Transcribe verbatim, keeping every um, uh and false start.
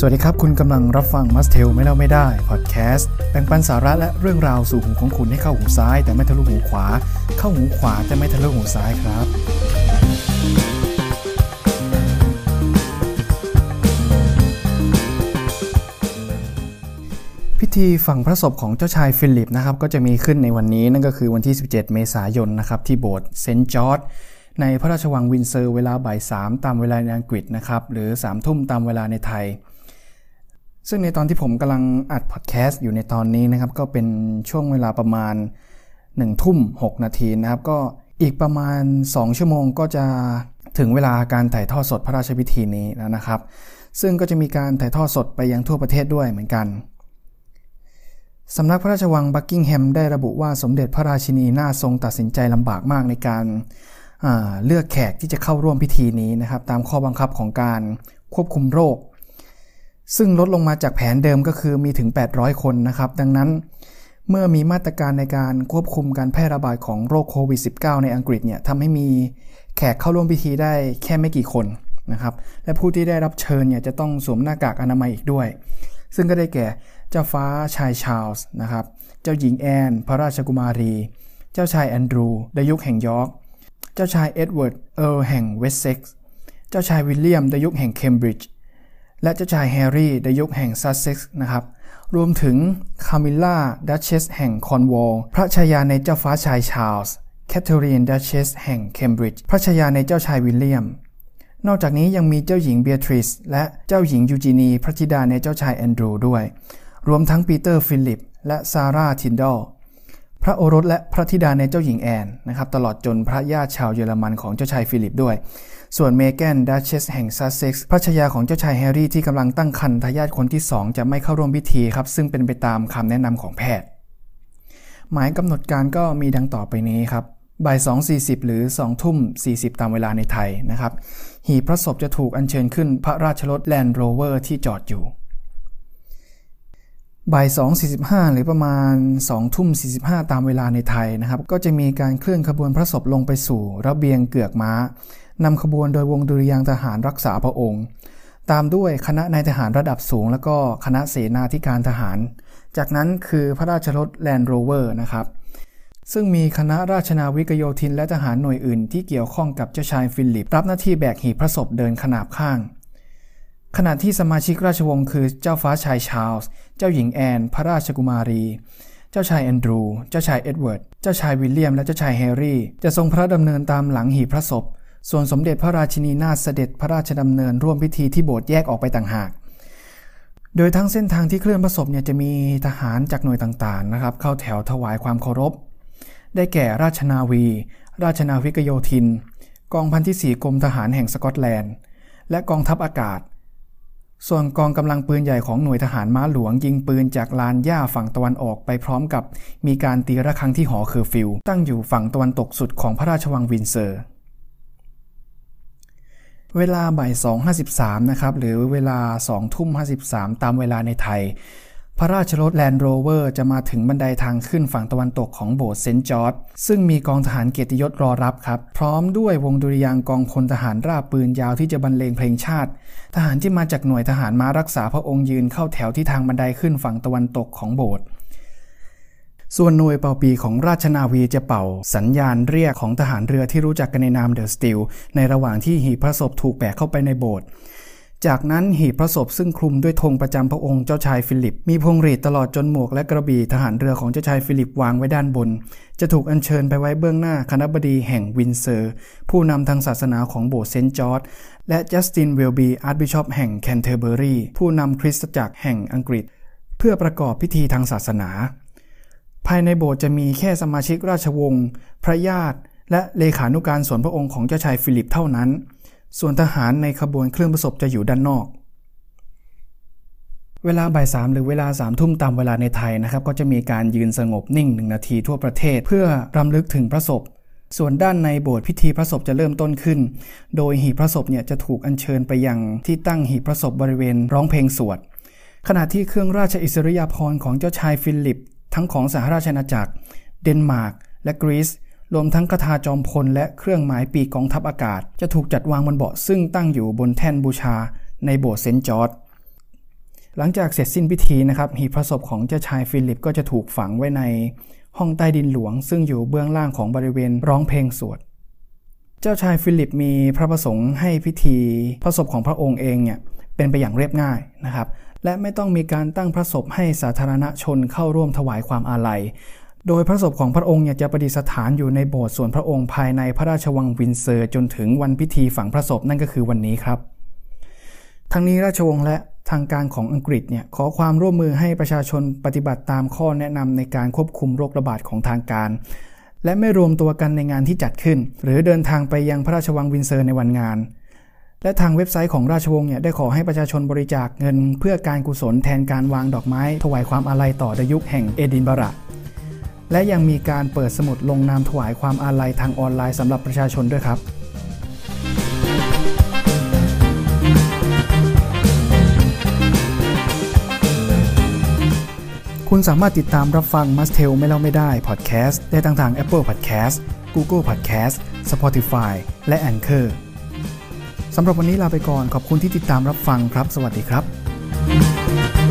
สวัสดีครับคุณกำลังรับฟัง Must Tell ไม่เล่าไม่ได้พอดแคสต์แบ่งปันสาระและเรื่องราวสู่หูของคุณให้เข้าหูซ้ายแต่ไม่ทะลุหูขวาเข้าหูขวาแต่ไม่ทะลุหูซ้ายครับพิธีฝังพระศพของเจ้าชายฟิลิปนะครับก็จะมีขึ้นในวันนี้นั่นก็คือวันที่สิบเจ็ดเมษายนนะครับที่โบสถ์เซนต์จอร์จในพระราชวังวินเซอร์เวลาบ่ายสามตามเวลาในอังกฤษนะครับหรือสามทุ่มตามเวลาในไทยซึ่งในตอนที่ผมกำลังอัดพอดแคสต์อยู่ในตอนนี้นะครับก็เป็นช่วงเวลาประมาณหนึ่งทุ่มหกนาทีนะครับก็อีกประมาณสองชั่วโมงก็จะถึงเวลาการถ่ายทอดสดพระราชพิธีนี้แล้วนะครับซึ่งก็จะมีการถ่ายทอดสดไปยังทั่วประเทศด้วยเหมือนกันสำนักพระราชวังบักกิงแฮมได้ระบุว่าสมเด็จพระราชินีนาถทรงตัดสินใจลำบากมากในการเลือกแขกที่จะเข้าร่วมพิธีนี้นะครับตามข้อบังคับของการควบคุมโรคซึ่งลดลงมาจากแผนเดิมก็คือมีถึงแปดร้อยคนนะครับดังนั้นเมื่อมีมาตรการในการควบคุมการแพร่ระบาดของโรคโควิด สิบเก้า ในอังกฤษเนี่ยทำให้มีแขกเข้าร่วมพิธีได้แค่ไม่กี่คนนะครับและผู้ที่ได้รับเชิญเนี่ยจะต้องสวมหน้ากากอนามัยอีกด้วยซึ่งก็ได้แก่เจ้าฟ้าชายชาร์ลส์นะครับเจ้าหญิงแอนพระราชกุมารีเจ้าชายแอนดรูดยุคแห่งยอร์กเจ้าชายเอ็ดเวิร์ดเอิร์ลแห่งเวสเซ็กซ์เจ้าชายวิลเลียมดยุคแห่งเคมบริดจ์และเจ้าชายแฮร์รี่ดยุคแห่งซัสเซ็กซ์นะครับรวมถึงคามิลล่าดัชเชสแห่งคอร์นวอลพระชายาในเจ้าฟ้าชายชาร์ลส์แคทเธอรีนดัชเชสแห่งเคมบริดจ์พระชายาในเจ้าชายวิลเลียมนอกจากนี้ยังมีเจ้าหญิงเบียทริซและเจ้าหญิงยูจินีพระธิดาในเจ้าชายแอนดรูด้วยรวมทั้งปีเตอร์ฟิลิปและซาร่าทินดอลพระโอรสและพระธิดาในเจ้าหญิงแอนนะครับตลอดจนพระญาติชาวเยอรมันของเจ้าชายฟิลิปด้วยส่วนเมแกนดัชเชสแห่งซัสเซ็กซ์พระชายาของเจ้าชายแฮร์รี่ที่กำลังตั้งครรภ์ทายาทคนที่สองจะไม่เข้าร่วมพิธีครับซึ่งเป็นไปตามคำแนะนำของแพทย์หมายกำหนดการก็มีดังต่อไปนี้ครับบ่าย สองโมงสี่สิบ หรือ สองทุ่มสี่สิบ ตามเวลาในไทยนะครับหีบพระศพจะถูกอัญเชิญขึ้นพระราชรถแลนด์โรเวอร์ที่จอดอยู่บ่าย สองโมงสี่สิบห้า หรือประมาณ สองทุ่มสี่สิบห้า ตามเวลาในไทยนะครับก็จะมีการเคลื่อนขบวนพระศพลงไปสู่ระเบียงเกือกม้านำขบวนโดยวงดุริยางค์ทหารรักษาพระองค์ตามด้วยคณะนายทหารระดับสูงแล้วก็คณะเสนาธิการทหารจากนั้นคือพระราชรถแลนด์โรเวอร์นะครับซึ่งมีคณะราชนาวิกโยธินและทหารหน่วยอื่นที่เกี่ยวข้องกับเจ้าชายฟิลิปรับหน้าที่แบกหีบพระศพเดินขนาบข้างขณะที่สมาชิกราชวงศ์คือเจ้าฟ้าชายชาร์ลส์เจ้าหญิงแอนพระราชกุมารีเจ้าชายแอนดรูเจ้าชายเอ็ดเวิร์ดเจ้าชายวิลเลียมและเจ้าชายแฮร์รี่จะทรงพระดำเนินตามหลังหีบพระศพส่วนสมเด็จพระราชินีนาถเสด็จพระราชดำเนินร่วมพิธีที่โบสถ์แยกออกไปต่างหากโดยทั้งเส้นทางที่เคลื่อนพระศพเนี่ยจะมีทหารจากหน่วยต่างๆนะครับเข้าแถวถวายความเคารพได้แก่ราชนาวีราชนาวิกโยธินกองพันที่สี่กรมทหารแห่งสกอตแลนด์และกองทัพอากาศส่วนกองกำลังปืนใหญ่ของหน่วยทหารม้าหลวงยิงปืนจากลานหญ้าฝั่งตะวันออกไปพร้อมกับมีการตีระฆังที่หอเคอร์ฟิวตั้งอยู่ฝั่งตะวันตกสุดของพระราชวังวินเซอร์เวลาบ่าย สองโมงห้าสิบสาม นะครับหรือเวลา สองทุ่มห้าสิบสาม ตามเวลาในไทยพระราชรถแลนด์โรเวอร์จะมาถึงบันไดทางขึ้นฝั่งตะวันตกของโบสถ์เซนต์จอร์จซึ่งมีกองทหารเกียรติยศรอรับครับพร้อมด้วยวงดุริยางค์กองพลทหารราบปืนยาวที่จะบรรเลงเพลงชาติทหารที่มาจากหน่วยทหารม้ารักษาพระองค์ยืนเข้าแถวที่ทางบันไดขึ้นฝั่งตะวันตกของโบสถ์ส่วนหน่วยเป่าปีของราชนาวีจะเป่าสัญญาณเรียกของทหารเรือที่รู้จักกันในนามเดอะสตีลในระหว่างที่หีบพระศพถูกแบกเข้าไปในโบสถ์จากนั้นหีบพระศพซึ่งคลุมด้วยธงประจำพระองค์เจ้าชายฟิลิปมีพวงหรีดตลอดจนหมวกและกระบี่ทหารเรือของเจ้าชายฟิลิปวางไว้ด้านบนจะถูกอัญเชิญไปไว้เบื้องหน้าคณบดีแห่งวินเซอร์ผู้นำทางศาสนาของโบสถ์เซนต์จอร์จและจัสตินเวลบีอาร์ชบิชอปแห่งแคนเทอร์เบอรีผู้นำคริสตจักรแห่งอังกฤษเพื่อประกอบพิธีทางศาสนาภายในโบสถ์จะมีแค่สมาชิกราชวงศ์พระญาติและเลขานุการส่วนพระองค์ของเจ้าชายฟิลิปเท่านั้นส่วนทหารในขบวนเคลื่อนพระศพจะอยู่ด้านนอกเวลาบ่ายสามหรือเวลาสามทุ่มตามเวลาในไทยนะครับก็จะมีการยืนสงบนิ่งหนึ่งนาทีทั่วประเทศเพื่อรำลึกถึงพระศพส่วนด้านในโบสถ์พิธีพระศพจะเริ่มต้นขึ้นโดยหีบพระศพเนี่ยจะถูกอัญเชิญไปยังที่ตั้งหีบพระศพบริเวณร้องเพลงสวดขณะที่เครื่องราชอิสริยาภรณ์ของเจ้าชายฟิลิปทั้งของสหราชอาณาจักรเดนมาร์กและกรีซรวมทั้งคทาจอมพลและเครื่องหมายปีกกองทัพอากาศจะถูกจัดวางบนเบาะซึ่งตั้งอยู่บนแท่นบูชาในโบสถ์เซนต์จอร์จ หลังจากเสร็จสิ้นพิธีนะครับหีบพระศพของเจ้าชายฟิลิปก็จะถูกฝังไว้ในห้องใต้ดินหลวงซึ่งอยู่เบื้องล่างของบริเวณร้องเพลงสวดเจ้าชายฟิลิปมีพระประสงค์ให้พิธีพระศพของพระองค์เองเนี่ยเป็นไปอย่างเรียบง่ายนะครับและไม่ต้องมีการตั้งพระศพให้สาธารณชนเข้าร่วมถวายความอาลัยโดยพระศพของพระองค์เนี่ยจะประดิษฐานอยู่ในโบสถ์ส่วนพระองค์ภายในพระราชวังวินเซอร์จนถึงวันพิธีฝังพระศพนั่นก็คือวันนี้ครับทั้งนี้ราชวงศ์และทางการของอังกฤษเนี่ยขอความร่วมมือให้ประชาชนปฏิบัติตามข้อแนะนำในการควบคุมโรคระบาดของทางการและไม่รวมตัวกันในงานที่จัดขึ้นหรือเดินทางไปยังพระราชวังวินเซอร์ในวันงานและทางเว็บไซต์ของราชวงศ์เนี่ยได้ขอให้ประชาชนบริจาคเงินเพื่อการกุศลแทนการวางดอกไม้ถวายความอาลัยต่อดยุคแห่งเอดินบะระและยังมีการเปิดสมุดลงนามถวายความอาลัยทางออนไลน์สำหรับประชาชนด้วยครับคุณสามารถติดตามรับฟัง Must Tell ไม่เล่าไม่ได้พอดแคสต์ได้ทางทาง Apple Podcast Google Podcast Spotify และ Anchor สำหรับวันนี้ลาไปก่อนขอบคุณที่ติดตามรับฟังครับสวัสดีครับ